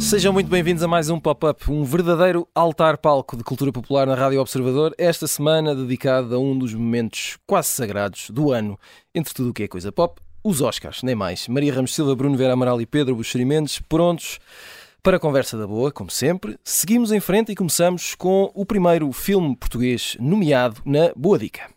Sejam muito bem-vindos a mais um Pop-Up, um verdadeiro altar-palco de cultura popular na Rádio Observador, esta semana dedicada a um dos momentos quase sagrados do ano, entre tudo o que é coisa pop, os Oscars, nem mais. Maria Ramos Silva, Bruno Vieira Amaral e Pedro Bouçarim Mendes, prontos para a conversa da boa, como sempre. Seguimos em frente e começamos com o primeiro filme português nomeado na Boa Dica.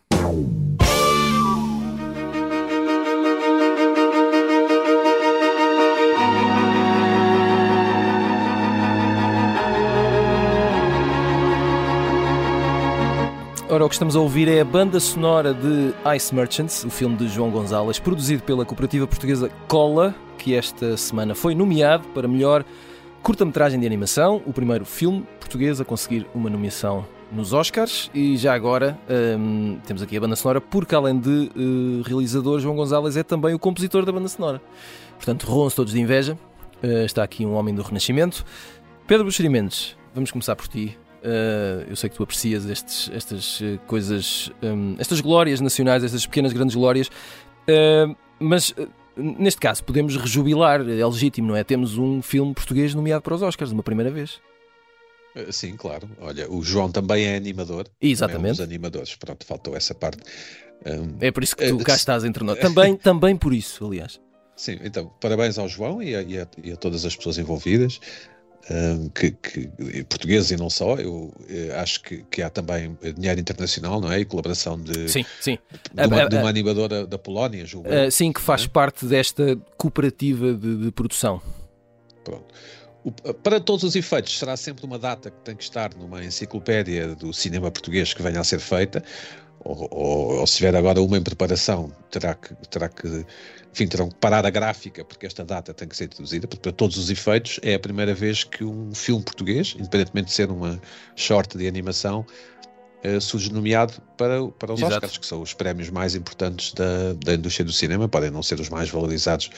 Ora, o que estamos a ouvir é a banda sonora de Ice Merchants, o filme de João Gonzalez, produzido pela cooperativa portuguesa Cola, que esta semana foi nomeado para melhor curta-metragem de animação, o primeiro filme português a conseguir uma nomeação nos Oscars. E já agora temos aqui a banda sonora, porque além de realizador, João Gonzalez é também o compositor da banda sonora. Portanto, roam-se todos de inveja. Está aqui um homem do Renascimento. Pedro Bouçarim Mendes, vamos começar por ti. Eu sei que tu aprecias estas coisas, estas glórias nacionais, estas pequenas grandes glórias, mas neste caso podemos rejubilar, é legítimo, não é? Temos um filme português nomeado para os Oscars, uma primeira vez. Sim, claro. Olha, o João também é animador. Exatamente. É um dos animadores. Pronto, faltou essa parte. É por isso que tu cá estás entre nós. Também por isso, aliás. Sim, então, parabéns ao João e a todas as pessoas envolvidas. Que português e não só, eu acho que há também dinheiro internacional, não é? E colaboração de uma animadora da Polónia, julgo. Sim, que faz parte desta cooperativa de produção. Pronto. Para todos os efeitos, será sempre uma data que tem que estar numa enciclopédia do cinema português que venha a ser feita, ou se tiver agora uma em preparação, terão que parar a gráfica, porque esta data tem que ser traduzida, porque para todos os efeitos é a primeira vez que um filme português, independentemente de ser uma short de animação, surge nomeado para os Exato. Oscars, que são os prémios mais importantes da indústria do cinema, podem não ser os mais valorizados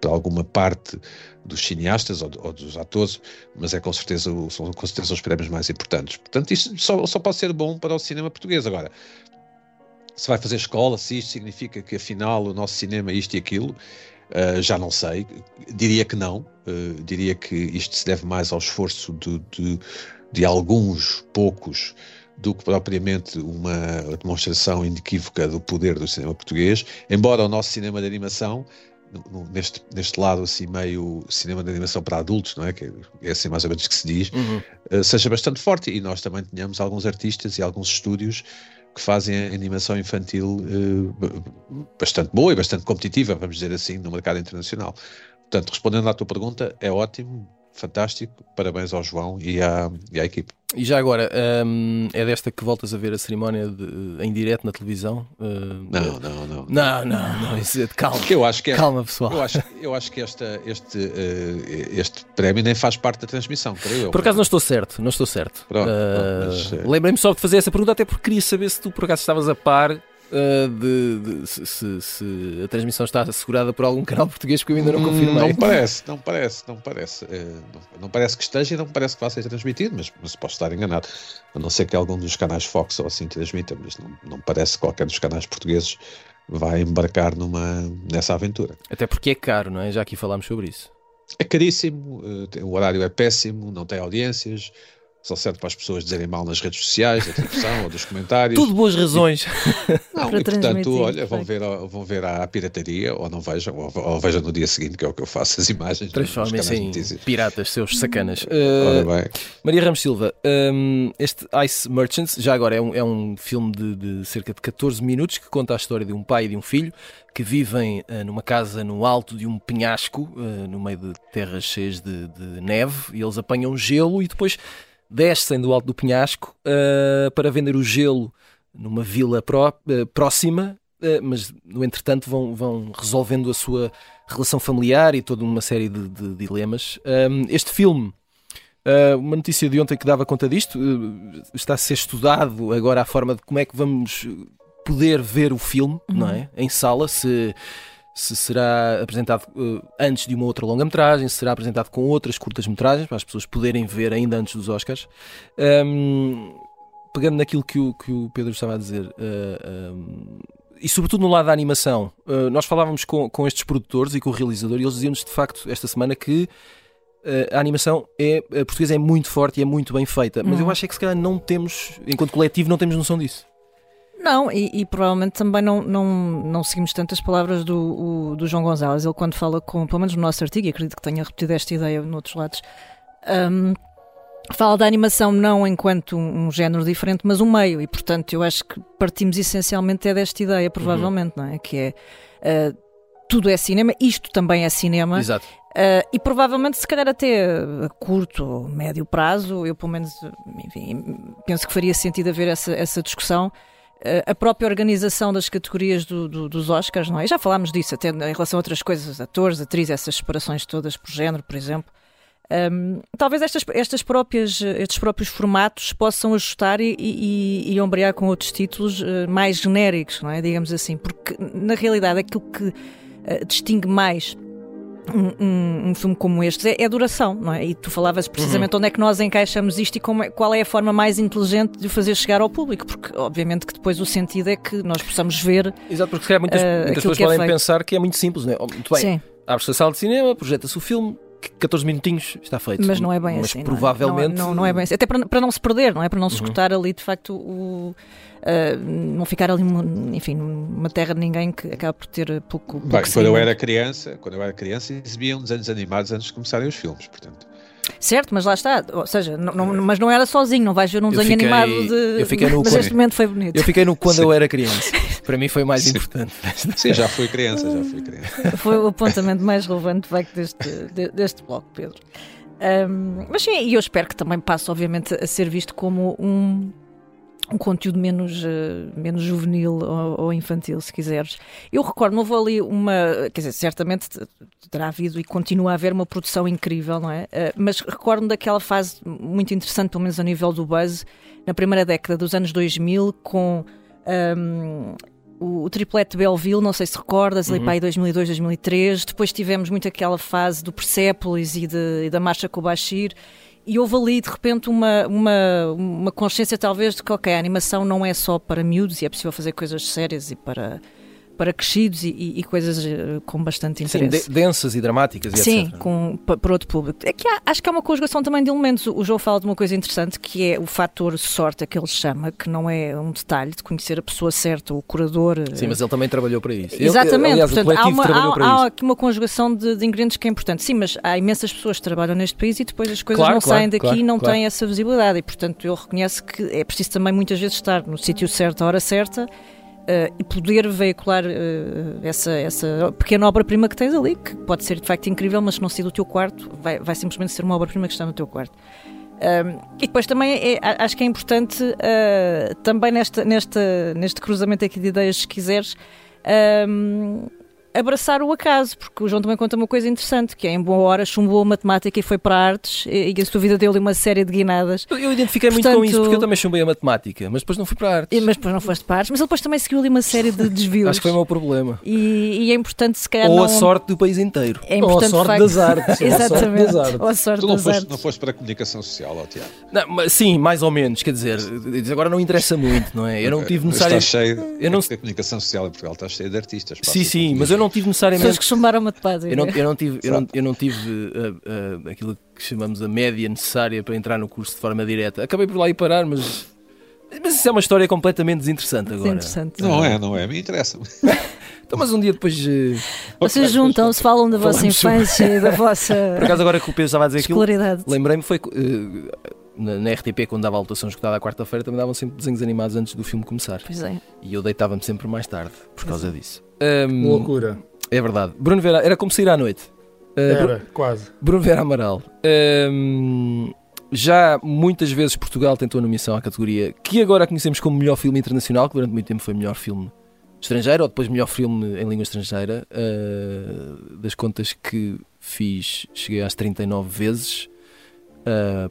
para alguma parte dos cineastas ou dos atores, mas são com certeza os prémios mais importantes. Portanto, isso só pode ser bom para o cinema português. Agora, se vai fazer escola, se isto significa que afinal o nosso cinema é isto e aquilo, já não sei. Diria que não. Diria que isto se deve mais ao esforço de alguns poucos do que propriamente uma demonstração inequívoca do poder do cinema português, embora o nosso cinema de animação, neste lado assim meio cinema de animação para adultos, não é? Que é assim mais ou menos que se diz, seja bastante forte, e nós também tenhamos alguns artistas e alguns estúdios que fazem a animação infantil bastante boa e bastante competitiva, vamos dizer assim, no mercado internacional. Portanto, respondendo à tua pergunta, é ótimo, fantástico, parabéns ao João e à equipe. E já agora, é desta que voltas a ver a cerimónia em direto na televisão? Não. Isso é de calma. Eu acho que calma, pessoal. Eu acho que este prémio nem faz parte da transmissão, creio eu. Por acaso não estou certo. Lembrei-me só de fazer essa pergunta, até porque queria saber se tu por acaso estavas a par se a transmissão está assegurada por algum canal português, porque eu ainda não confirmei. Não parece que esteja e não parece que vá ser transmitido, mas posso estar enganado, a não ser que algum dos canais Fox ou assim transmita, mas não parece que qualquer dos canais portugueses vai embarcar nessa aventura. Até porque é caro, não é? Já aqui falámos sobre isso. É caríssimo, o horário é péssimo, não tem audiências, só serve para as pessoas dizerem mal nas redes sociais, da transmissão ou dos comentários. Tudo boas razões. E portanto, olha, vão ver a pirataria, ou não vejam, ou vejam no dia seguinte, que é o que eu faço, as imagens. Transformem-se em piratas, seus sacanas. Ora bem. Maria Ramos Silva, este Ice Merchants, já agora é um filme de cerca de 14 minutos, que conta a história de um pai e de um filho que vivem numa casa no alto de um penhasco, no meio de terras cheias de neve, e eles apanham gelo e depois descem do alto do penhasco para vender o gelo numa vila próxima, mas no entretanto vão resolvendo a sua relação familiar e toda uma série de dilemas. Este filme, uma notícia de ontem que dava conta disto, está a ser estudado agora a forma de como é que vamos poder ver o filme, não é? Em sala, se se será apresentado antes de uma outra longa-metragem, se será apresentado com outras curtas-metragens, para as pessoas poderem ver ainda antes dos Oscars. Pegando naquilo que o Pedro estava a dizer, e sobretudo no lado da animação, nós falávamos com estes produtores e com o realizador, e eles diziam-nos de facto esta semana que a animação portuguesa é muito forte e é muito bem feita, mas eu acho é que se calhar não temos, enquanto coletivo, não temos noção disso. Não, e provavelmente também não seguimos tanto as palavras do João Gonzalez. Ele, quando fala, pelo menos no nosso artigo, e acredito que tenha repetido esta ideia noutros lados, fala da animação não enquanto um género diferente, mas um meio, e portanto eu acho que partimos essencialmente desta ideia, provavelmente, não é? Que é tudo é cinema, isto também é cinema. Exato. E provavelmente, se calhar até a curto ou médio prazo, eu pelo menos, enfim, penso que faria sentido haver essa discussão. A própria organização das categorias dos Oscars, não é? E já falámos disso, até em relação a outras coisas, atores, atrizes, essas separações todas por género, por exemplo. Talvez estes próprios formatos possam ajustar e ombrear com outros títulos mais genéricos, não é? Digamos assim, porque na realidade aquilo que distingue mais um filme como este é a duração, não é? E tu falavas precisamente onde é que nós encaixamos isto e qual é a forma mais inteligente de o fazer chegar ao público, porque obviamente que depois o sentido é que nós possamos ver. Exato, porque muitas pessoas podem pensar que é muito simples, não é? Muito bem. Sim. Abre-se a sala de cinema, projeta-se o filme, 14 minutinhos, está feito. Mas não é bem assim. Mas provavelmente. Não é bem assim. Até para não se perder, não é? Para não se escutar ali, de facto, não ficar ali, enfim, numa terra de ninguém que acaba por ter pouco bem, quando eu era criança, exibiam desenhos animados antes de começarem os filmes, portanto. Certo, mas lá está, ou seja, mas não era sozinho, não vais ver um desenho animado de. Mas este momento foi bonito. Eu fiquei no quando Sim. eu era criança, para mim foi mais Sim. importante. Sim, já fui criança. Foi o apontamento mais relevante, de facto, deste bloco, Pedro. Mas sim, e eu espero que também passe, obviamente, a ser visto como um conteúdo menos juvenil ou infantil, se quiseres. Eu recordo, houve ali quer dizer, certamente terá havido e continua a haver uma produção incrível, não é? Mas recordo-me daquela fase muito interessante, pelo menos a nível do buzz, na primeira década dos anos 2000, com o triplete de Belleville, não sei se recordas, ali para aí 2002, 2003. Depois tivemos muito aquela fase do Persepolis e da Marcha com o Bashir. E houve ali, de repente, uma consciência, talvez, de que okay, a animação não é só para miúdos e é possível fazer coisas sérias e para crescidos e coisas com bastante interesse. Sim, densas e dramáticas e Sim, etc. Sim, para outro público. É que acho que há uma conjugação também de elementos. O João fala de uma coisa interessante, que é o fator sorte, que ele chama, que não é um detalhe de conhecer a pessoa certa, o curador. Sim, mas ele também trabalhou para isso. Exatamente. Aliás, portanto, há aqui uma conjugação de ingredientes que é importante. Sim, mas há imensas pessoas que trabalham neste país e depois as coisas saem daqui e não têm essa visibilidade. E, portanto, eu reconheço que é preciso também muitas vezes estar no sítio certo, à hora certa, e poder veicular essa pequena obra-prima que tens ali, que pode ser de facto incrível, mas se não sair do teu quarto, vai simplesmente ser uma obra-prima que está no teu quarto. E depois também acho que é importante, também neste cruzamento aqui de ideias, se quiseres, abraçar o acaso, porque o João também conta uma coisa interessante, que é em boa hora chumbou a matemática e foi para a artes, e a sua vida deu-lhe uma série de guinadas. Eu identifiquei muito com isso, porque eu também chumbei a matemática, mas depois não fui para a artes. Mas depois não foste para a artes, mas ele depois também seguiu ali uma série de desvios. Acho que foi o meu problema. E é importante, se calhar, ou a sorte do país inteiro. É ou a sorte das artes. Exatamente. Ou a sorte das artes. Tu não foste para a comunicação social, ao teatro? Não, mas, sim, mais ou menos, quer dizer, agora não interessa muito, não é? Eu não tive necessário... A comunicação social em Portugal está cheia de artistas. Sim, sim, mas eu não tive necessariamente. Pessoas que chumbaram matemática. Eu não tive aquilo que chamamos a média necessária para entrar no curso de forma direta. Acabei por lá ir parar, mas isso é uma história completamente desinteressante agora. Desinteressante. Não é, me interessa. Então, mas um dia depois. Vocês juntam-se, falam da vossa infância e da vossa. Por acaso, agora que o Pedro estava a dizer aquilo, lembrei-me, foi na RTP, quando dava a lotação escutada à quarta-feira, também davam sempre desenhos animados antes do filme começar. Pois é. E eu deitava-me sempre mais tarde por causa disso. Loucura. É verdade. Bruno Vieira, era como sair à noite. Quase. Bruno Vieira Amaral. Já muitas vezes Portugal tentou a nomeação à categoria que agora conhecemos como melhor filme internacional, que durante muito tempo foi melhor filme estrangeiro, ou depois melhor filme em língua estrangeira. Das contas que fiz, cheguei às 39 vezes.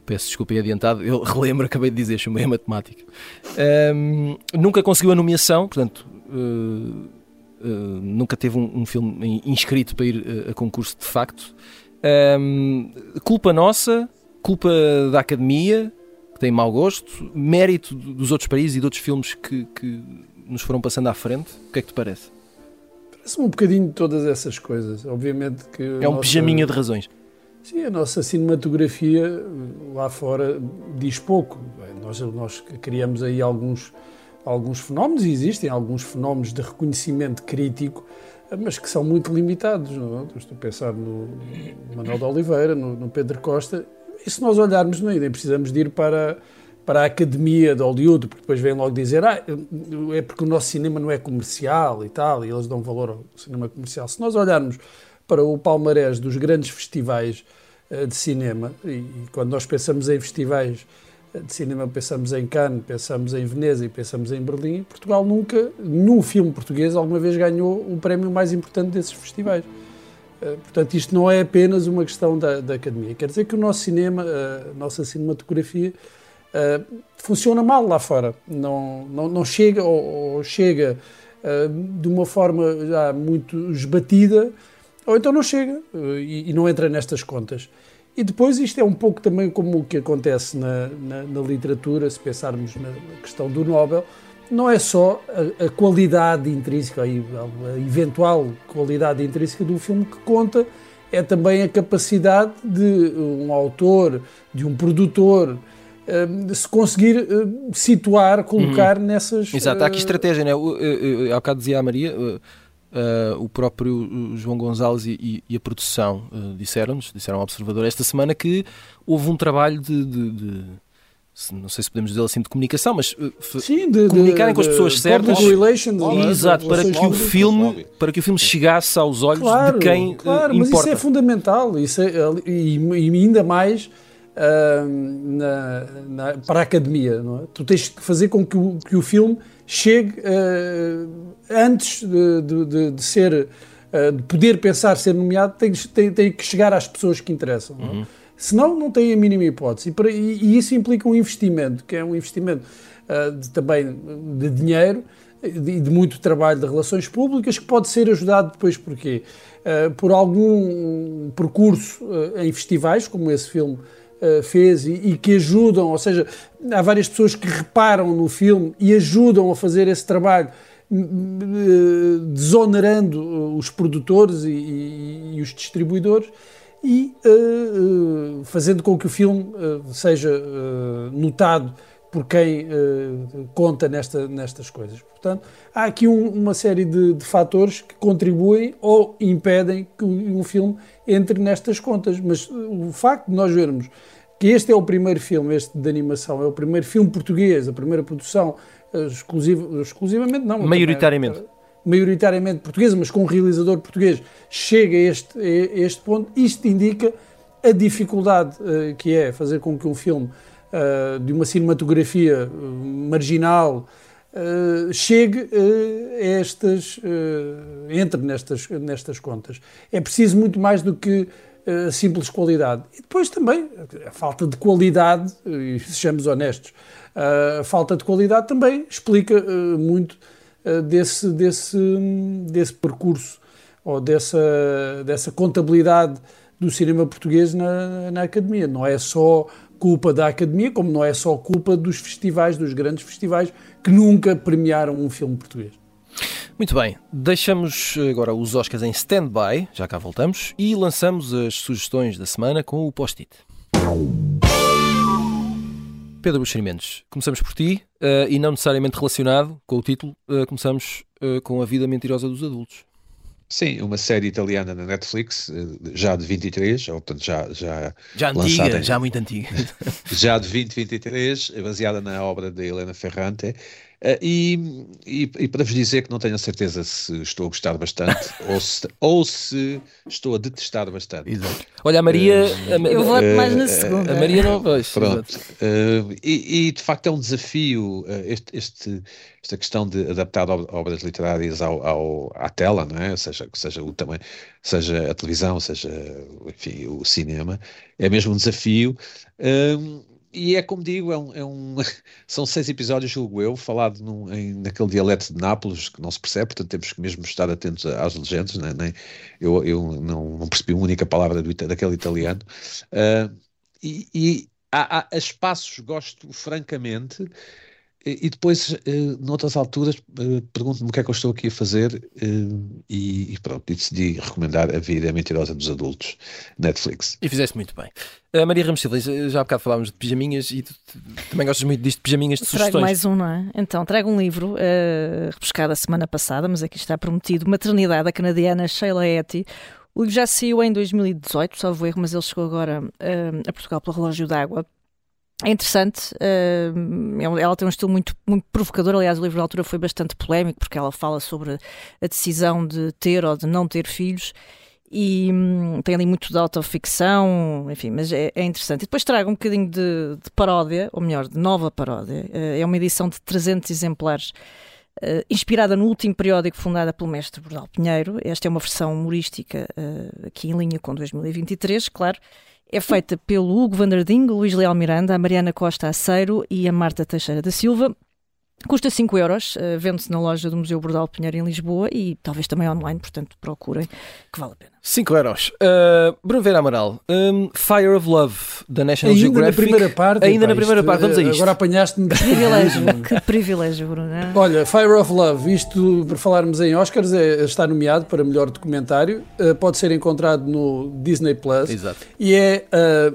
Peço desculpa em adiantado, eu relembro, acabei de dizer, chamei a matemática. Nunca conseguiu a nomeação, portanto... nunca teve um filme inscrito para ir a concurso de facto. Culpa nossa, culpa da academia, que tem mau gosto, mérito dos outros países e de outros filmes que nos foram passando à frente. O que é que te parece? Parece-me um bocadinho de todas essas coisas. Obviamente que é um pijaminha de razões. Sim, a nossa cinematografia lá fora diz pouco. Nós criamos aí alguns fenómenos, e existem alguns fenómenos de reconhecimento crítico, mas que são muito limitados. Não? Estou a pensar no Manuel de Oliveira, no Pedro Costa. E se nós olharmos, nem precisamos de ir para a Academia de Hollywood, porque depois vêm logo dizer é porque o nosso cinema não é comercial e tal, e eles dão valor ao cinema comercial. Se nós olharmos para o palmarés dos grandes festivais de cinema, e quando nós pensamos em festivais de cinema, pensamos em Cannes, pensamos em Veneza e pensamos em Berlim, Portugal nunca, num filme português, alguma vez ganhou o prémio mais importante desses festivais. Portanto, isto não é apenas uma questão da academia. Quer dizer que o nosso cinema, a nossa cinematografia, funciona mal lá fora. Não chega, ou chega de uma forma já muito esbatida, ou então não chega e não entra nestas contas. E depois isto é um pouco também como o que acontece na literatura, se pensarmos na questão do Nobel. Não é só a qualidade intrínseca, a eventual qualidade intrínseca do filme que conta, é também a capacidade de um autor, de um produtor, de se conseguir situar, colocar nessas... Exato, há aqui estratégia, né? Eu ao bocado dizia à Maria... o próprio João Gonzalez e a produção disseram ao Observador esta semana que houve um trabalho de não sei se podemos dizer assim, de comunicação, mas comunicarem com as pessoas certas, exato, para que o filme chegasse aos olhos de quem importa. Mas isso é fundamental, e ainda mais para a academia, não é? Tu tens que fazer com que o filme chegue antes de ser, de poder pensar ser nomeado, tem que chegar às pessoas que interessam. Não é? Senão não tem a mínima hipótese. E isso implica um investimento, que é um investimento também de dinheiro e de muito trabalho de relações públicas, que pode ser ajudado depois porquê? Por algum percurso em festivais, como esse filme fez, e que ajudam, ou seja, há várias pessoas que reparam no filme e ajudam a fazer esse trabalho, desonerando os produtores e os distribuidores, e fazendo com que o filme seja notado por quem conta nestas coisas. Portanto, há aqui uma série de fatores que contribuem ou impedem que um filme entre nestas contas. Mas o facto de nós vermos que este é o primeiro filme, este de animação, é o primeiro filme português, a primeira produção exclusivamente, não... Maioritariamente portuguesa, mas com um realizador português, chega a este ponto. Isto indica a dificuldade que é fazer com que um filme de uma cinematografia marginal chegue a estas, entre nestas contas. É preciso muito mais do que a simples qualidade. E depois também a falta de qualidade, e sejamos honestos, a falta de qualidade também explica muito desse percurso, ou dessa contabilidade do cinema português na academia. Não é só culpa da academia, como não é só culpa dos festivais, dos grandes festivais, que nunca premiaram um filme português. Muito bem, deixamos agora os Oscars em stand-by, já cá voltamos, e lançamos as sugestões da semana com o post-it. Pedro Bouçarim Mendes, começamos por ti, e não necessariamente relacionado com o título, começamos com A Vida Mentirosa dos Adultos. Sim, uma série italiana na Netflix, já de 23, portanto já antiga, já muito antiga. Já de 23, baseada na obra de Elena Ferrante. E para vos dizer que não tenho a certeza se estou a gostar bastante ou se estou a detestar bastante. Exato. Olha, a Maria... eu voto mais na segunda. A Maria não pois. Pronto. E de facto é um desafio esta questão de adaptar obras literárias à tela, não é? Ou seja, seja a televisão, seja enfim, o cinema. É mesmo um desafio. E é como digo, são 6 episódios, julgo eu, falado naquele dialeto de Nápoles que não se percebe, portanto temos que mesmo estar atentos às legendas, né? Eu não percebi uma única palavra daquele italiano. Há espaços, gosto francamente, e depois, noutras alturas, pergunto-me o que é que eu estou aqui a fazer, e pronto, decidi recomendar A Vida Mentirosa dos Adultos, Netflix. E fizeste muito bem. Maria Ramos Silva, já há bocado falámos de pijaminhas e tu também gostas muito disto de pijaminhas, de sugestões. Trago mais um, não é? Então, trago um livro repescado a semana passada, mas aqui está prometido, Maternidade, da canadiana Sheila Etty. O livro já saiu em 2018, salvo erro, mas ele chegou agora a Portugal pelo Relógio d'Água. É interessante, ela tem um estilo muito, muito provocador. Aliás, o livro da altura foi bastante polémico, porque ela fala sobre a decisão de ter ou de não ter filhos, e tem ali muito de autoficção, enfim, mas é interessante. E depois trago um bocadinho de paródia, ou melhor, de nova paródia. É uma edição de 300 exemplares. Inspirada no último periódico fundada pelo mestre Bordalo Pinheiro. Esta é uma versão humorística, aqui em linha com 2023, claro. É feita pelo Hugo Vanderding, Luís Leal Miranda, a Mariana Costa Aceiro e a Marta Teixeira da Silva. Custa 5€, vende-se na loja do Museu Bordalo Pinheiro em Lisboa e talvez também online, portanto procurem, que vale a pena. 5€. Bruno Vieira Amaral, Fire of Love, da National Geographic. Ainda na primeira parte, vamos a isto. Agora apanhaste-me. Que privilégio, Bruno. Olha, Fire of Love, isto, para falarmos em Oscars, está nomeado para melhor documentário, pode ser encontrado no Disney Plus. Exato. E é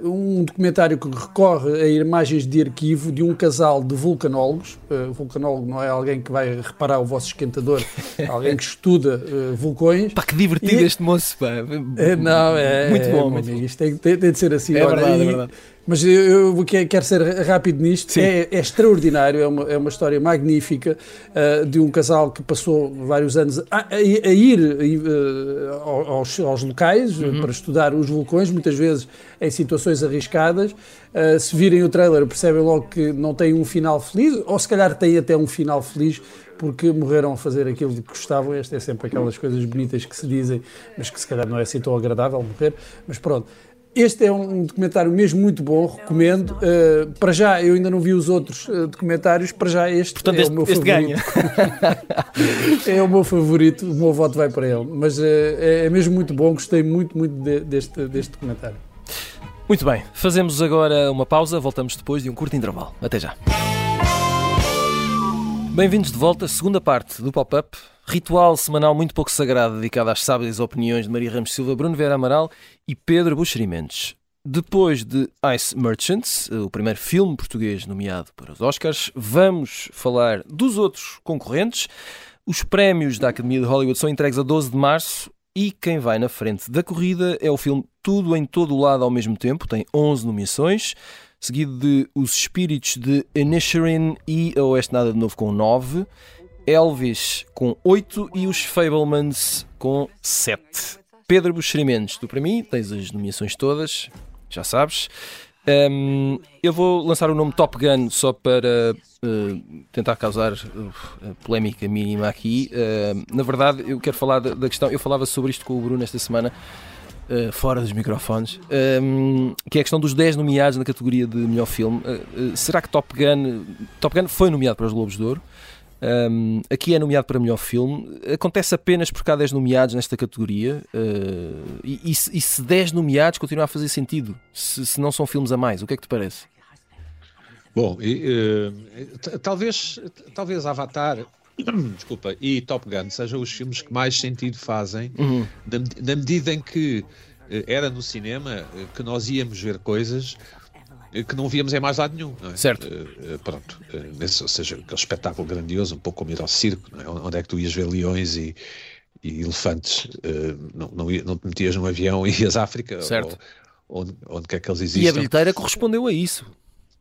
um documentário que recorre a imagens de arquivo de um casal de vulcanólogos. Vulcanólogo não é alguém que vai reparar o vosso esquentador, alguém que estuda vulcões. Pá, que divertido este moço, pá. Não, é muito bom, meu amigo. Isto tem de ser assim. É verdade, é verdade. Mas eu quero ser rápido nisto. É extraordinário, é uma história magnífica de um casal que passou vários anos a ir aos locais, uhum, para estudar os vulcões, muitas vezes em situações arriscadas. Se virem o trailer percebem logo que não tem um final feliz, ou se calhar tem até um final feliz, porque morreram a fazer aquilo que gostavam. Esta é sempre aquelas coisas bonitas que se dizem, mas que se calhar não é assim tão agradável morrer, mas pronto. Este é um documentário mesmo muito bom, recomendo. Para já, eu ainda não vi os outros documentários, para já este. Portanto, é o meu favorito. É o meu favorito, o meu voto vai para ele. Mas é mesmo muito bom, gostei muito, muito deste documentário. Muito bem, fazemos agora uma pausa, voltamos depois de um curto intervalo. Até já. Bem-vindos de volta à segunda parte do Pop-Up, ritual semanal muito pouco sagrado dedicado às sábias opiniões de Maria Ramos Silva, Bruno Vieira Amaral e Pedro Bouçarim Mendes. Depois de Ice Merchants, o primeiro filme português nomeado para os Oscars, vamos falar dos outros concorrentes. Os prémios da Academia de Hollywood são entregues a 12 de março e quem vai na frente da corrida é o filme Tudo em Todo o Lado ao mesmo tempo, tem 11 nomeações, seguido de Os Espíritos de Inisherin e A Oeste Nada de Novo com 9, Elvis com 8 e Os Fablemans com 7. Pedro Bouçarim Mendes, tu para mim tens as nomeações todas, já sabes. Eu vou lançar o nome Top Gun só para tentar causar polémica mínima aqui. Na verdade, eu quero falar da questão, eu falava sobre isto com o Bruno esta semana, fora dos microfones, que é a questão dos 10 nomeados na categoria de melhor filme. Será que Top Gun foi nomeado para os Globos de Ouro? Aqui é nomeado para melhor filme. Acontece apenas porque há 10 nomeados nesta categoria, e se 10 nomeados continua a fazer sentido, se não são filmes a mais, o que é que te parece? Bom, talvez Avatar, desculpa, e Top Gun sejam os filmes que mais sentido fazem, uhum, na medida em que era no cinema que nós íamos ver coisas que não víamos em mais lado nenhum, não é? Certo. Pronto. Ou seja, aquele espetáculo grandioso, um pouco como ir ao circo, não é? Onde é que tu ias ver leões e elefantes? Não te metias num avião e ias à África, certo, onde quer que eles existam. E a bilheteira correspondeu a isso.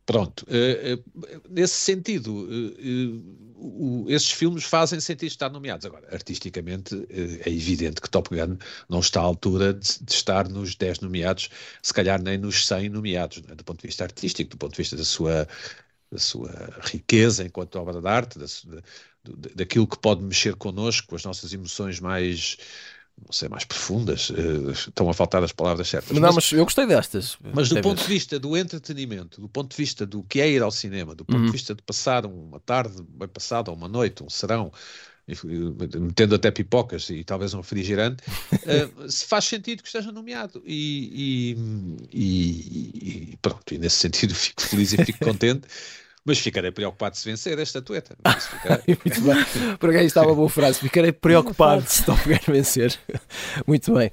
Pronto, nesse sentido, esses filmes fazem sentido estar nomeados. Agora, artisticamente, é evidente que Top Gun não está à altura de estar nos 10 nomeados, se calhar nem nos 100 nomeados, não é? Do ponto de vista artístico, do ponto de vista da sua riqueza enquanto obra de arte, daquilo que pode mexer connosco, com as nossas emoções mais não sei, mais profundas, estão a faltar as palavras certas. Mas eu gostei destas. Mas do ponto de vista do entretenimento, do ponto de vista do que é ir ao cinema, do ponto de vista de passar uma tarde bem passada, uma noite, um serão, metendo até pipocas e talvez um refrigerante, se faz sentido que esteja nomeado. E pronto, e nesse sentido fico feliz e fico contente. Mas ficarei preocupado se vencer esta estatueta. Muito bem. Por acaso estava uma boa frase. Ficarei preocupado se Top Gun vencer. Muito bem.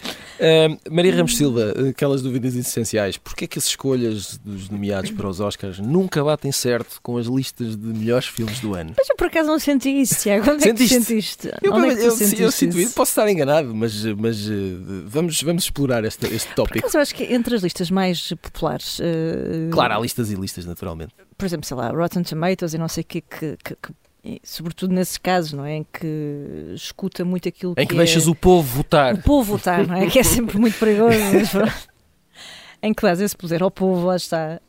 Maria Ramos Silva, aquelas dúvidas essenciais. Porquê é que as escolhas dos nomeados para os Oscars nunca batem certo com as listas de melhores filmes do ano? Mas eu por acaso não senti isso, Tiago. Onde sentiste? É que sentiste? Eu sinto isso. Posso estar enganado, mas vamos explorar este tópico. Por acaso eu acho que entre as listas mais populares... Claro, há listas e listas, naturalmente. Por exemplo, sei lá, Rotten Tomatoes e não sei o quê, que sobretudo nesses casos, não é? Em que escuta muito aquilo que é... Em que deixas o povo votar. O povo votar, não é? Que é sempre muito perigoso. Mas... em que dás esse poder ao povo, lá está.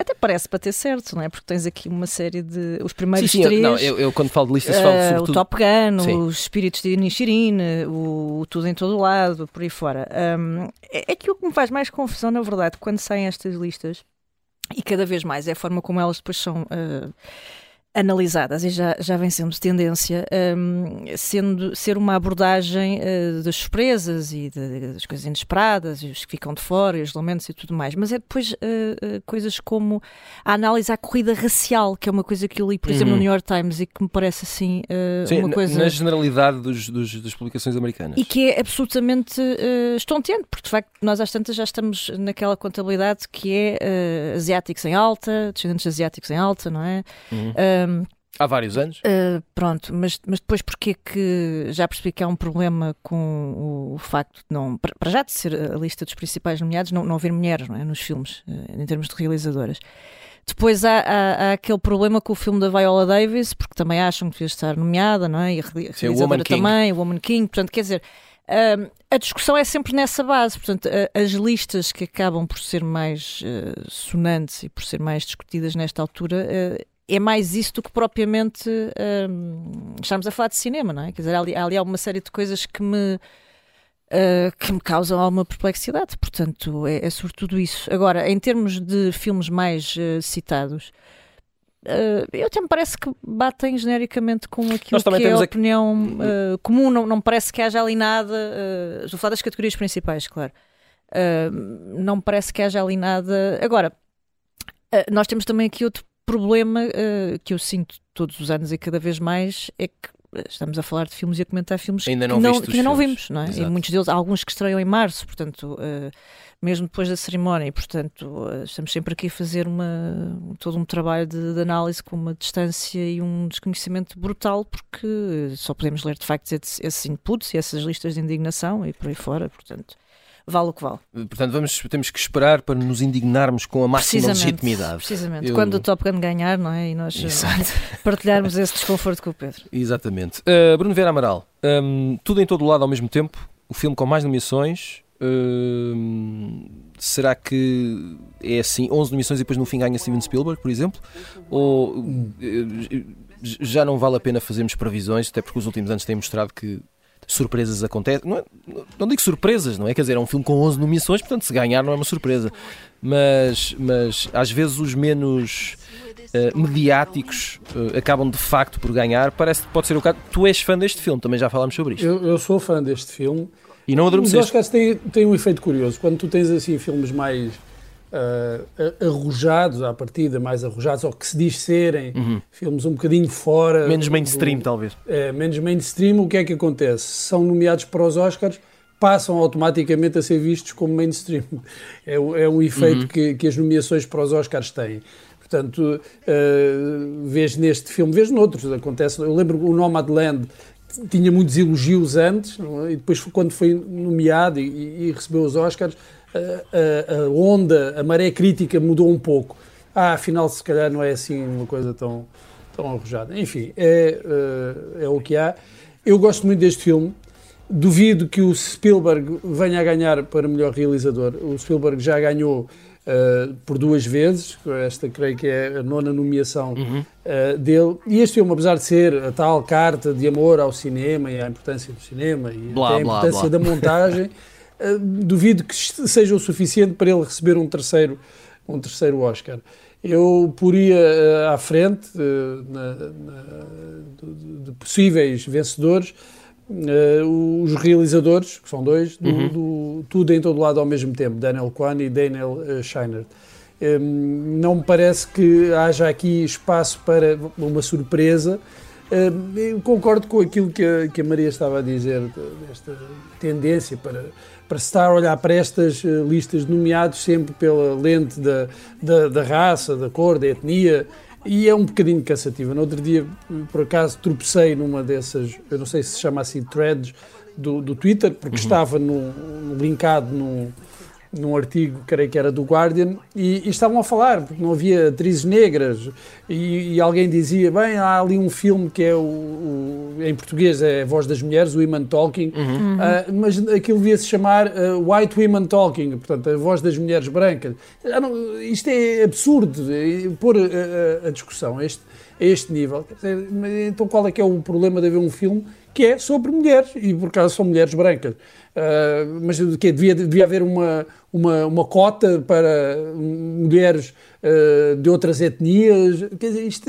Até parece para ter certo, não é? Porque tens aqui uma série de... Os primeiros três... Não, eu quando falo de listas falo sobretudo... O Top Gun, sim. Os Espíritos de Nishirin, o Tudo em Todo o Lado, por aí fora. É aquilo que me faz mais confusão, na verdade, quando saem estas listas. E cada vez mais é a forma como elas depois são analisadas e já vem sendo tendência, ser uma abordagem das surpresas e das coisas inesperadas, e os que ficam de fora, e os lamentos e tudo mais. Mas é depois coisas como a análise à corrida racial, que é uma coisa que eu li, por exemplo, no New York Times e que me parece assim uma coisa... na generalidade das publicações americanas. E que é absolutamente estonteante, porque de facto nós às tantas já estamos naquela contabilidade que é asiáticos em alta, descendentes asiáticos em alta, não é? Há vários anos. Pronto, mas depois porque é que já percebi que há um problema com o facto de não... Para já de ser a lista dos principais nomeados, não haver mulheres, não é, nos filmes, em termos de realizadoras. Depois há aquele problema com o filme da Viola Davis, porque também acham que devia estar nomeada, não é? E a realizadora também, o Woman King. Portanto, quer dizer... a discussão é sempre nessa base, portanto, as listas que acabam por ser mais sonantes e por ser mais discutidas nesta altura... é mais isso do que propriamente estamos a falar de cinema, não é? Quer dizer, há ali uma série de coisas que me causam alguma perplexidade, portanto, é sobretudo isso. Agora, em termos de filmes mais citados, eu até me parece que batem genericamente com aquilo que é a opinião comum, não me parece que haja ali nada, estou a falar das categorias principais, claro, não me parece que haja ali nada. Agora, nós temos também aqui outro problema que eu sinto todos os anos e cada vez mais é que estamos a falar de filmes e a comentar filmes que ainda não vimos, não é? E muitos deles, há alguns que estreiam em março, portanto, mesmo depois da cerimónia, e portanto, estamos sempre aqui a fazer todo um trabalho de análise com uma distância e um desconhecimento brutal, porque só podemos ler de facto esses inputs e essas listas de indignação e por aí fora, portanto... Vale o que vale. Portanto, temos que esperar para nos indignarmos com a máxima legitimidade. Precisamente. Quando o Top Gun ganhar, não é? E nós partilharmos esse desconforto com o Pedro. Exatamente. Bruno Vieira Amaral, Tudo em Todo o Lado ao mesmo tempo, o filme com mais nomeações, será que é assim, 11 nomeações e depois no fim ganha Steven Spielberg, por exemplo? Ou já não vale a pena fazermos previsões, até porque os últimos anos têm mostrado que surpresas acontecem, não digo surpresas, não é? Quer dizer, é um filme com 11 nomeações, portanto, se ganhar não é uma surpresa. Mas às vezes os menos mediáticos acabam de facto por ganhar. Parece que pode ser o caso. Tu és fã deste filme, também já falámos sobre isto. Eu sou fã deste filme. E não adormeceste. Os Oscars têm um efeito curioso. Quando tu tens assim filmes mais arrojados à partida, mais arrojados ao que se diz serem, filmes um bocadinho fora... Menos mainstream, talvez. É, menos mainstream, o que é que acontece? São nomeados para os Oscars, passam automaticamente a ser vistos como mainstream. É um efeito que as nomeações para os Oscars têm. Portanto, vês neste filme, vês noutros, acontece... Eu lembro o Nomadland tinha muitos elogios antes, não é? E depois quando foi nomeado e recebeu os Oscars... A onda, a maré crítica mudou um pouco. Afinal, se calhar não é assim uma coisa tão arrojada. Enfim, é o que há. Eu gosto muito deste filme. Duvido que o Spielberg venha a ganhar para melhor realizador. O Spielberg já ganhou por duas vezes, esta creio que é a nona nomeação dele, e este filme, apesar de ser a tal carta de amor ao cinema e à importância do cinema e blá, até a importância da montagem, duvido que seja o suficiente para ele receber um terceiro Oscar. Eu poria à frente de possíveis vencedores os realizadores, que são dois, do Tudo em Todo o Lado ao mesmo tempo, Daniel Kwan e Daniel Scheinert. Não me parece que haja aqui espaço para uma surpresa. Eu concordo com aquilo que a Maria estava a dizer, desta tendência para se estar a olhar para estas listas nomeados sempre pela lente da raça, da cor, da etnia, e é um bocadinho cansativo. No outro dia, por acaso, tropecei numa dessas, eu não sei se chama assim threads, do Twitter, porque estava linkado num artigo, creio que era do Guardian, e estavam a falar, porque não havia atrizes negras, e alguém dizia, bem, há ali um filme que é em português é A Voz das Mulheres, Women Talking, mas aquilo devia-se chamar White Women Talking, portanto, A Voz das Mulheres Brancas. Não, isto é absurdo, pôr a discussão a este nível. Então qual é que é o problema de haver um filme que é sobre mulheres, e por acaso são mulheres brancas? Mas o quê? Devia haver uma cota para mulheres de outras etnias? Quer dizer, isto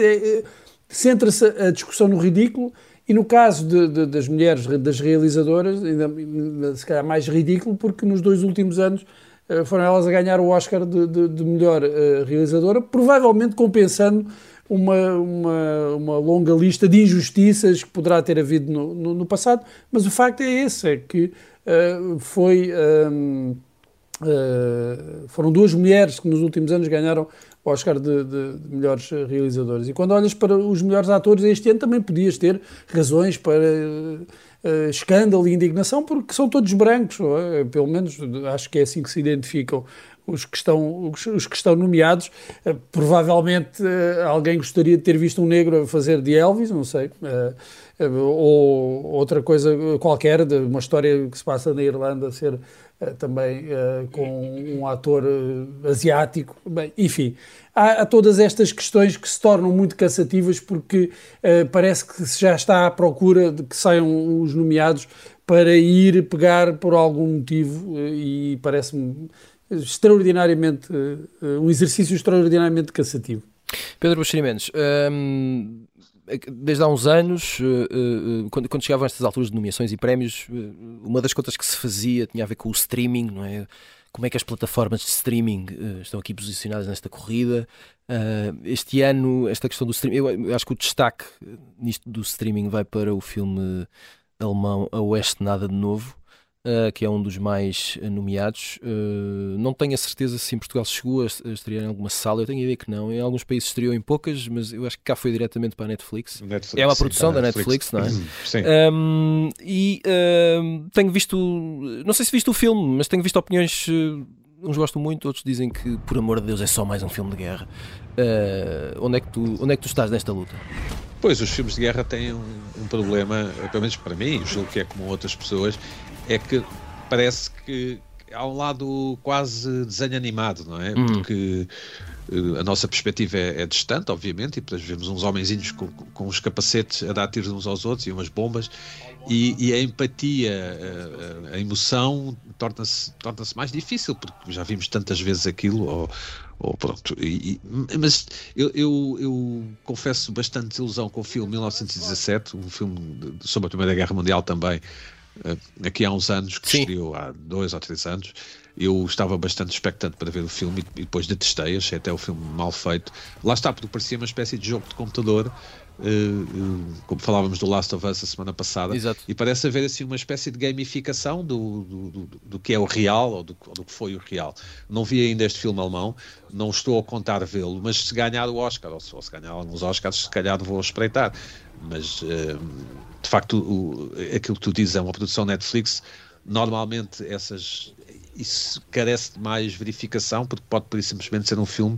centra-se a discussão no ridículo, e no caso das mulheres, das realizadoras, ainda se calhar mais ridículo, porque nos dois últimos anos foram elas a ganhar o Oscar de melhor realizadora, provavelmente compensando uma longa lista de injustiças que poderá ter havido no passado, mas o facto é esse, é que foram duas mulheres que nos últimos anos ganharam o Oscar de melhores realizadores. E quando olhas para os melhores atores este ano, também podias ter razões para escândalo e indignação, porque são todos brancos, pelo menos acho que é assim que se identificam os que estão nomeados. Provavelmente alguém gostaria de ter visto um negro a fazer de Elvis, não sei, ou outra coisa qualquer, de uma história que se passa na Irlanda a ser também com um ator asiático. Bem, enfim, há todas estas questões que se tornam muito cansativas, porque parece que se já está à procura de que saiam os nomeados para ir pegar por algum motivo, e parece-me extraordinariamente, um exercício extraordinariamente cansativo. Pedro Bouçarim Mendes, desde há uns anos, quando chegavam estas alturas de nomeações e prémios, uma das contas que se fazia tinha a ver com o streaming, não é? Como é que as plataformas de streaming estão aqui posicionadas nesta corrida? Este ano, esta questão do streaming, eu acho que o destaque nisto do streaming vai para o filme alemão A Oeste Nada de Novo, que é um dos mais nomeados. Não tenho a certeza se em Portugal chegou a estrear em alguma sala, eu tenho a ideia que não. Em alguns países estreou, em poucas, mas eu acho que cá foi diretamente para a Netflix. É uma produção da Netflix, não é? Sim. Tenho visto, não sei se viste o filme, mas tenho visto opiniões, uns gostam muito, outros dizem que, por amor de Deus, é só mais um filme de guerra. Onde é que tu estás nesta luta? Pois, os filmes de guerra têm um problema, pelo menos para mim, julgo que é como outras pessoas, é que parece que há um lado quase desenho animado, não é? Porque a nossa perspectiva é distante, obviamente, e depois vemos uns homenzinhos com uns capacetes a dar tiros uns aos outros e umas bombas, e a empatia, a emoção torna-se mais difícil, porque já vimos tantas vezes aquilo, ou pronto. Mas eu confesso bastante desilusão com o filme 1917, um filme sobre a Primeira Guerra Mundial também, aqui há uns anos, que estreou há 2 ou 3 anos. Eu estava bastante expectante para ver o filme e depois detestei, achei até o filme mal feito. Lá está, porque parecia uma espécie de jogo de computador, como falávamos do Last of Us a semana passada. Exato. E parece haver assim uma espécie de gamificação do que é o real, ou do que foi o real. Não vi ainda este filme alemão, não estou a contar vê-lo, mas se ganhar o Oscar, ou se ganhar alguns Oscars, se calhar vou espreitar. Mas, de facto, aquilo que tu dizes é uma produção Netflix. Normalmente isso carece de mais verificação, porque pode simplesmente ser um filme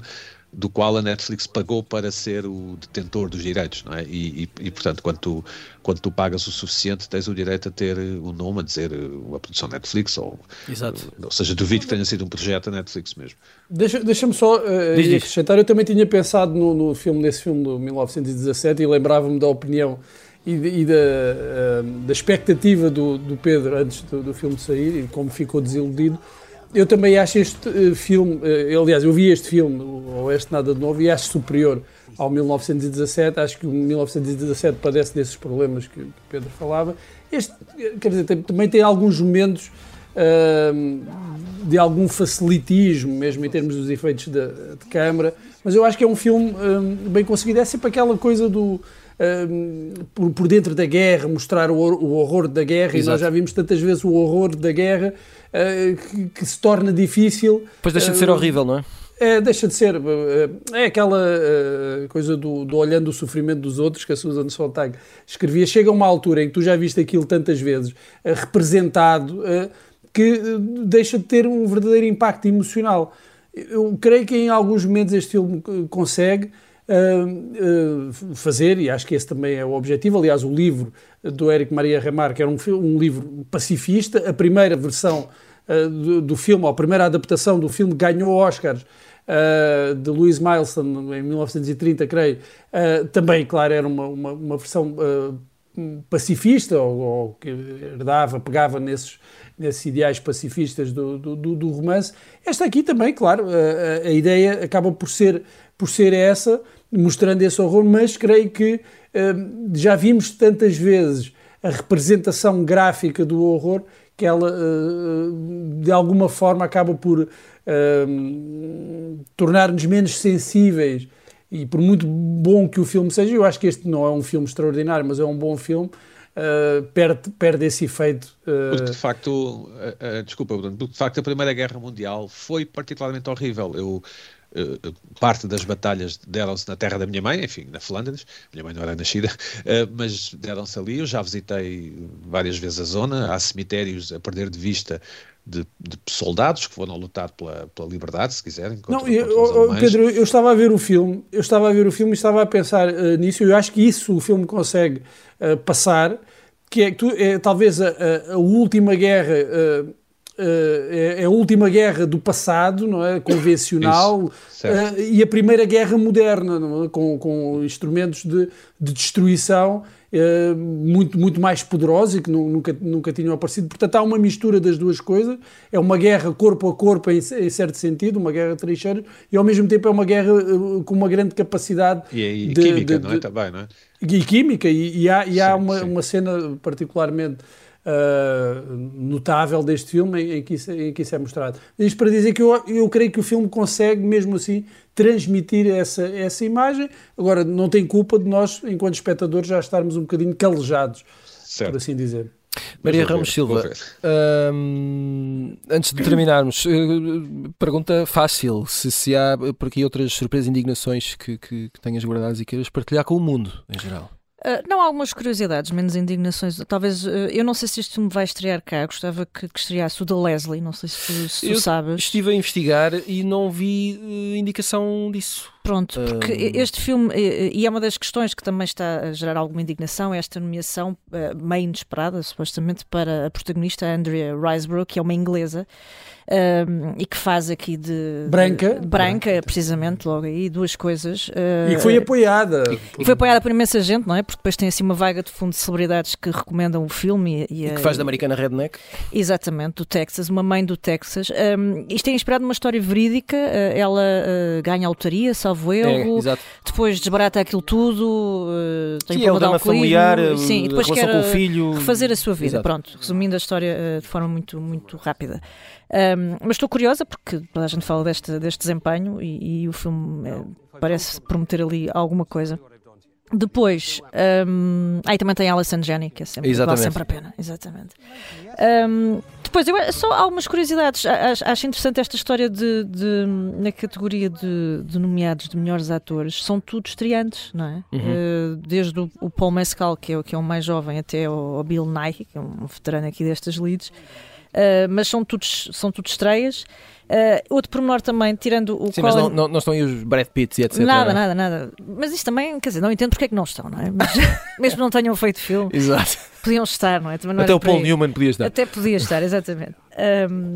do qual a Netflix pagou para ser o detentor dos direitos, não é? E portanto, quando tu pagas o suficiente, tens o direito a ter o nome, a dizer a produção Netflix, ou seja, duvido que tenha sido um projeto da Netflix mesmo. Deixa-me só acrescentar, eu também tinha pensado nesse filme de 1917 e lembrava-me da opinião e da expectativa do Pedro antes do filme sair e como ficou desiludido. Eu também acho este filme, aliás, eu vi este filme, A Oeste Nada de Novo, e acho superior ao 1917, acho que o 1917 padece desses problemas que o Pedro falava. Este, quer dizer, também tem alguns momentos de algum facilitismo, mesmo em termos dos efeitos de câmara, mas eu acho que é um filme bem conseguido. É sempre aquela coisa do... por dentro da guerra, mostrar o horror da guerra. Exato. E nós já vimos tantas vezes o horror da guerra que se torna difícil. Pois deixa de ser horrível, não é? Deixa de ser. É aquela coisa do olhando o sofrimento dos outros que a Susan Sontag escrevia. Chega uma altura em que tu já viste aquilo tantas vezes representado que deixa de ter um verdadeiro impacto emocional. Eu creio que em alguns momentos este filme consegue fazer, e acho que esse também é o objetivo. Aliás, o livro do Éric Maria Remarque que era um livro pacifista. A primeira versão do filme, ou a primeira adaptação do filme, ganhou Oscars, de Louise Milestone, em 1930, creio. Também, claro, era uma versão pacifista, ou que herdava, pegava nesses ideais pacifistas do romance. Esta aqui também, claro, a ideia acaba por ser essa, mostrando esse horror, mas creio que já vimos tantas vezes a representação gráfica do horror que ela, de alguma forma, acaba por tornar-nos menos sensíveis. E por muito bom que o filme seja, eu acho que este não é um filme extraordinário, mas é um bom filme, perde esse efeito. Porque de facto, desculpa, Bruno, porque de facto a Primeira Guerra Mundial foi particularmente horrível. Parte das batalhas deram-se na terra da minha mãe, enfim, na Flandres. Minha mãe não era nascida, mas deram-se ali. Eu já visitei várias vezes a zona. Há cemitérios a perder de vista de soldados que foram lutar pela liberdade, se quiserem. Pedro, eu estava a ver o filme, e estava a pensar nisso. Eu acho que isso o filme consegue passar, que é que talvez a última guerra... é a última guerra do passado, não é? Convencional. Isso, e a primeira guerra moderna, não é? com instrumentos de destruição muito, muito mais poderosos e que nunca tinham aparecido. Portanto, há uma mistura das duas coisas. É uma guerra corpo a corpo, em certo sentido, uma guerra de trincheiras, e ao mesmo tempo é uma guerra com uma grande capacidade e química, não é? Também, não é? E química, e há uma cena particularmente notável deste filme em que isso é mostrado. Isto para dizer que eu creio que o filme consegue mesmo assim transmitir essa imagem. Agora, não tem culpa de nós, enquanto espectadores, já estarmos um bocadinho calejados, certo, por assim dizer. Maria Ramos Silva, antes de terminarmos, pergunta fácil: se há por aqui outras surpresas e indignações que tenhas guardadas e queiras partilhar com o mundo em geral? Não, há algumas curiosidades, menos indignações. Talvez, eu não sei se este filme vai estrear cá. Gostava que estreasse o da Leslie. Não sei se tu sabes. Estive a investigar e não vi indicação disso. Pronto, porque este filme, e é uma das questões que também está a gerar alguma indignação, é esta nomeação meio inesperada, supostamente, para a protagonista Andrea Riseborough, que é uma inglesa, e que faz aqui de... Branca, precisamente, logo aí, duas coisas. E que foi apoiada. E foi apoiada por imensa gente, não é? Porque depois tem assim uma vaga de fundo de celebridades que recomendam o filme. E que faz da americana redneck. Exatamente, do Texas, uma mãe do Texas. Isto é inspirado numa história verídica. Ela ganha autoria, erro, depois desbarata aquilo tudo, tem um problema familiar, sim, e depois quer com o filho, refazer a sua vida. Exato. Pronto, resumindo a história de forma muito, muito rápida. Mas estou curiosa porque a gente fala deste desempenho e o filme parece prometer ali alguma coisa. Depois, também tem Alison Janney, que é sempre, vale sempre a pena. Exatamente. Depois, só algumas curiosidades. Acho interessante esta história na categoria de nomeados de melhores atores. São tudo estreantes, não é? Uhum. Desde o Paul Mescal, que é o mais jovem, até o Bill Nighy, que é um veterano aqui destas leads. mas são tudo estreias. Outro pormenor também, tirando o... Sim, Cola... mas não estão aí os Brad Pitts e etc. Nada. Mas isto também, quer dizer, não entendo porque é que não estão, não é? Mas, mesmo não tenham feito filme, exato, podiam estar, não é? Também não. Até o Paul Newman podia estar. Até podia estar, exatamente.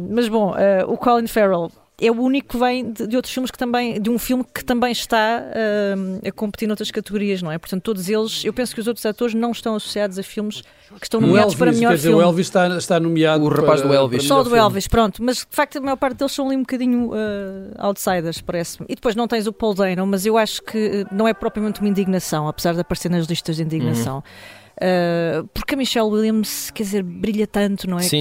Mas bom, o Colin Farrell é o único que vem de outros filmes que também, de um filme que também está a competir noutras categorias, não é? Portanto, todos eles, eu penso que os outros atores não estão associados a filmes que estão nomeados Elvis, para melhor filme. Dizer, o Elvis está nomeado. O rapaz do Elvis. Só do filme. Elvis, pronto. Mas de facto a maior parte deles são ali um bocadinho outsiders, parece-me. E depois não tens o Paul Dano, mas eu acho que não é propriamente uma indignação, apesar de aparecer nas listas de indignação. Porque a Michelle Williams, quer dizer, brilha tanto, não é? Sim.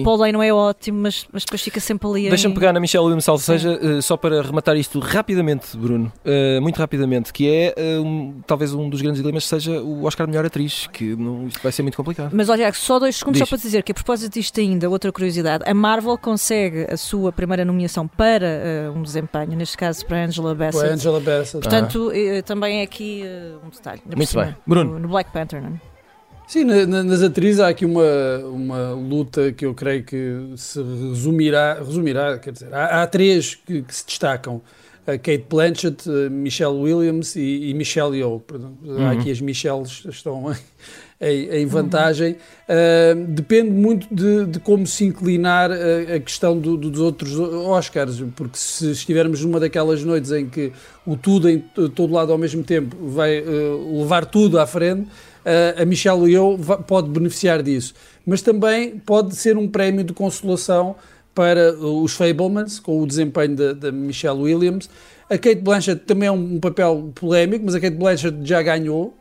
O Paul Dano é ótimo, mas depois fica sempre ali. Deixa-me pegar na Michelle Williams, ou seja, só para rematar isto rapidamente, Bruno, muito rapidamente, que é talvez um dos grandes dilemas seja o Oscar de melhor atriz, que não, isto vai ser muito complicado. Mas olha, só 2 segundos só para dizer que a propósito disto ainda, outra curiosidade, a Marvel consegue a sua primeira nomeação para um desempenho, neste caso para Angela Bassett. Portanto, também é aqui um detalhe. Muito bem, Bruno. No Black Panther, não é? Sim, nas atrizes há aqui uma luta que eu creio que se resumirá, quer dizer, há 3 que se destacam, a Kate Blanchett, a Michelle Williams e Michelle Yeoh. Há aqui as Michelles estão em vantagem. Depende muito de como se inclinar a questão dos outros Oscars, porque se estivermos numa daquelas noites em que o tudo em todo lado ao mesmo tempo vai levar tudo à frente, a Michelle Yeoh pode beneficiar disso, mas também pode ser um prémio de consolação para os Fablemans, com o desempenho da Michelle Williams. A Kate Blanchett também é um papel polémico, mas a Kate Blanchett já ganhou.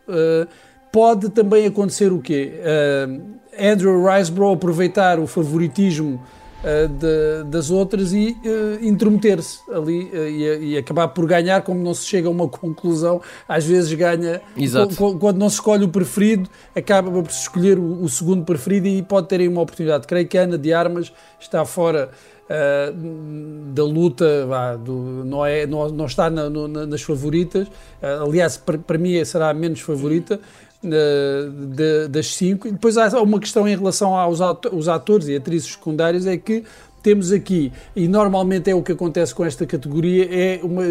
Pode também acontecer o quê? Andrew Riseborough aproveitar o favoritismo das outras e intrometer-se ali e acabar por ganhar, como não se chega a uma conclusão, às vezes ganha. Exato. Quando não se escolhe o preferido, acaba por se escolher o segundo preferido e pode ter aí uma oportunidade. Creio que a Ana de Armas está fora da luta, não está nas favoritas, aliás, para mim será a menos favorita das 5. E depois há uma questão em relação aos atores e atrizes secundárias, é que temos aqui, e normalmente é o que acontece com esta categoria, é uma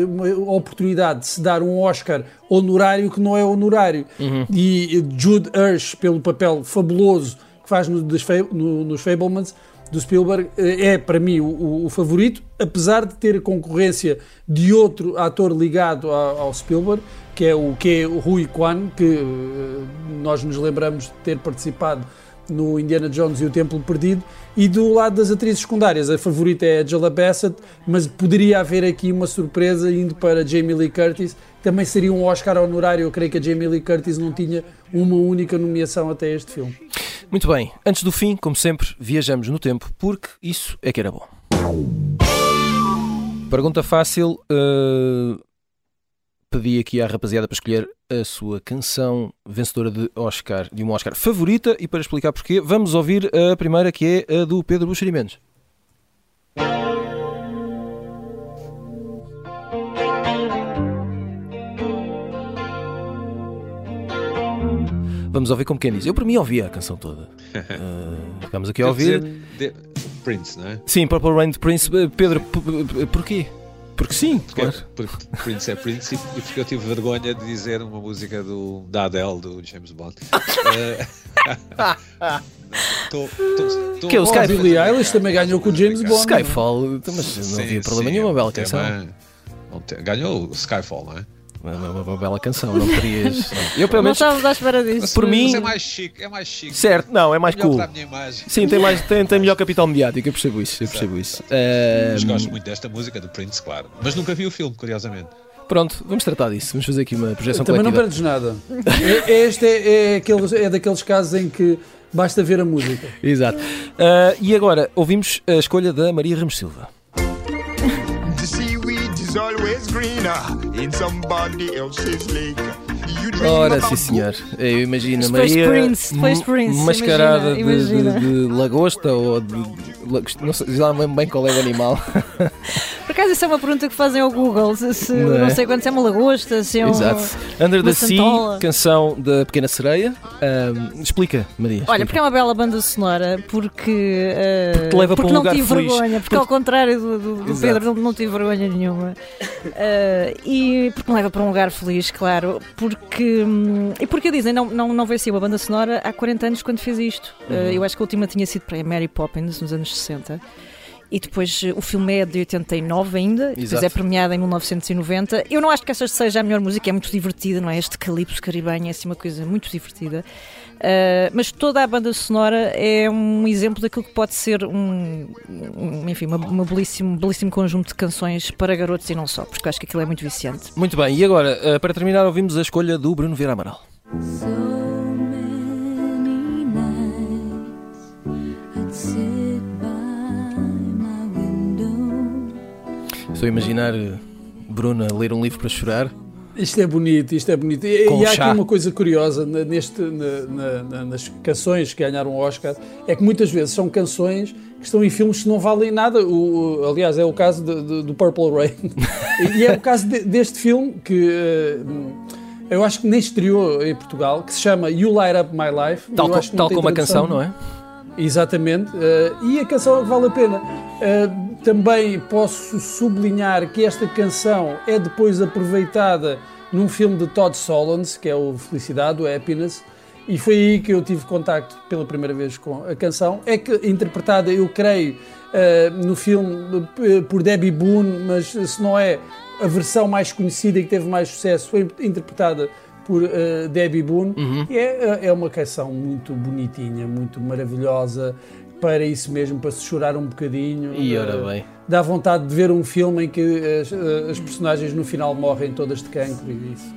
oportunidade de se dar um Oscar honorário que não é honorário. E Jude Hirsch, pelo papel fabuloso que faz nos Fablemans, do Spielberg, é para mim o favorito, apesar de ter a concorrência de outro ator ligado ao Spielberg, que é o Hui Kwan, que nós nos lembramos de ter participado no Indiana Jones e o Templo Perdido. E do lado das atrizes secundárias, a favorita é a Angela Bassett, mas poderia haver aqui uma surpresa indo para Jamie Lee Curtis. Também seria um Oscar honorário, eu creio que a Jamie Lee Curtis não tinha uma única nomeação até este filme. Muito bem, antes do fim, como sempre, viajamos no tempo, porque isso é que era bom. Pergunta fácil, pedi aqui à rapaziada para escolher a sua canção vencedora de um Oscar favorita, e para explicar porquê, vamos ouvir a primeira, que é a do Pedro Bouçarim Mendes. Vamos ouvir como quem diz. Eu, para mim, ouvi a canção toda. Ficamos aqui a ouvir. Prince, não é? Sim, Purple Rain de Prince. Pedro, porquê? Porque sim, claro. Porque Prince é Prince, e porque eu tive vergonha de dizer uma música da Adele, do James Bond. Que o Billie Eilish também ganhou com o James Bond. Skyfall, mas não havia problema nenhum, uma bela canção. Ganhou o Skyfall, não é? Uma bela canção, não podias. Eu, pelo menos, não estávamos à espera disso. Por mim, mas é mais chique. Certo, não, é mais cool. Sim, tem melhor capital mediático, eu percebo isso. Mas gosto muito desta música do Prince, claro. Mas nunca vi o filme, curiosamente. Pronto, vamos tratar disso, vamos fazer aqui uma projeção coletiva. Também não perdes nada. Este é daqueles casos em que basta ver a música. Exato. E agora, ouvimos a escolha da Maria Ramos Silva. Ora, sim senhor, eu imagino Maria Prince, mascarada imagina. De lagosta ou de Não sei, já não lembro bem qual é o animal. Por acaso, isso é uma pergunta que fazem ao Google. Se, não, não sei quanto, se é uma lagosta, se é um. Exato. Under the Sea, canção da Pequena Sereia. Explica, Maria. Explica. Olha, porque é uma bela banda sonora, porque te leva para um lugar feliz. Porque não tive vergonha, porque ao contrário do Pedro, não tive vergonha nenhuma. E porque me leva para um lugar feliz, claro. Porque dizem, não venci a banda sonora há 40 anos quando fiz isto. Eu acho que a última tinha sido para Mary Poppins, nos anos 60. E depois o filme é de 89 ainda, exato, depois é premiado em 1990. Eu não acho que essa seja a melhor música, é muito divertida, não é? Este calypso caribenho é assim uma coisa muito divertida. Mas toda a banda sonora é um exemplo daquilo que pode ser um belíssimo conjunto de canções para garotos e não só, porque eu acho que aquilo é muito viciante. Muito bem, e agora, para terminar, ouvimos a escolha do Bruno Vieira Amaral. Estou a imaginar Bruna ler um livro para chorar. Isto é bonito. E há aqui uma coisa curiosa nas canções que ganharam o Oscar, é que muitas vezes são canções que estão em filmes que não valem nada. Aliás, é o caso do Purple Rain. E é o caso deste filme que... eu acho que nem estreou em Portugal, que se chama You Light Up My Life. Tal como a canção, não é? Exatamente. E a canção vale a pena. Também posso sublinhar que esta canção é depois aproveitada num filme de Todd Solondz, que é o Felicidade, o Happiness, e foi aí que eu tive contacto pela primeira vez com a canção. É que, interpretada, eu creio, no filme por Debbie Boone, mas se não é... A versão mais conhecida e que teve mais sucesso foi interpretada por Debbie Boone. Uhum. E é uma canção muito bonitinha, muito maravilhosa, para isso mesmo, para se chorar um bocadinho. E ora bem. Dá vontade de ver um filme em que as personagens no final morrem todas de cancro e isso.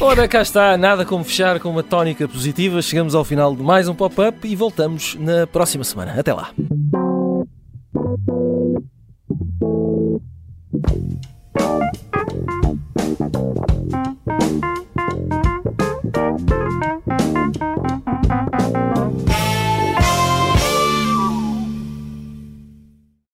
Ora, cá está, nada como fechar com uma tónica positiva. Chegamos ao final de mais um Pop-Up e voltamos na próxima semana. Até lá. Thank you.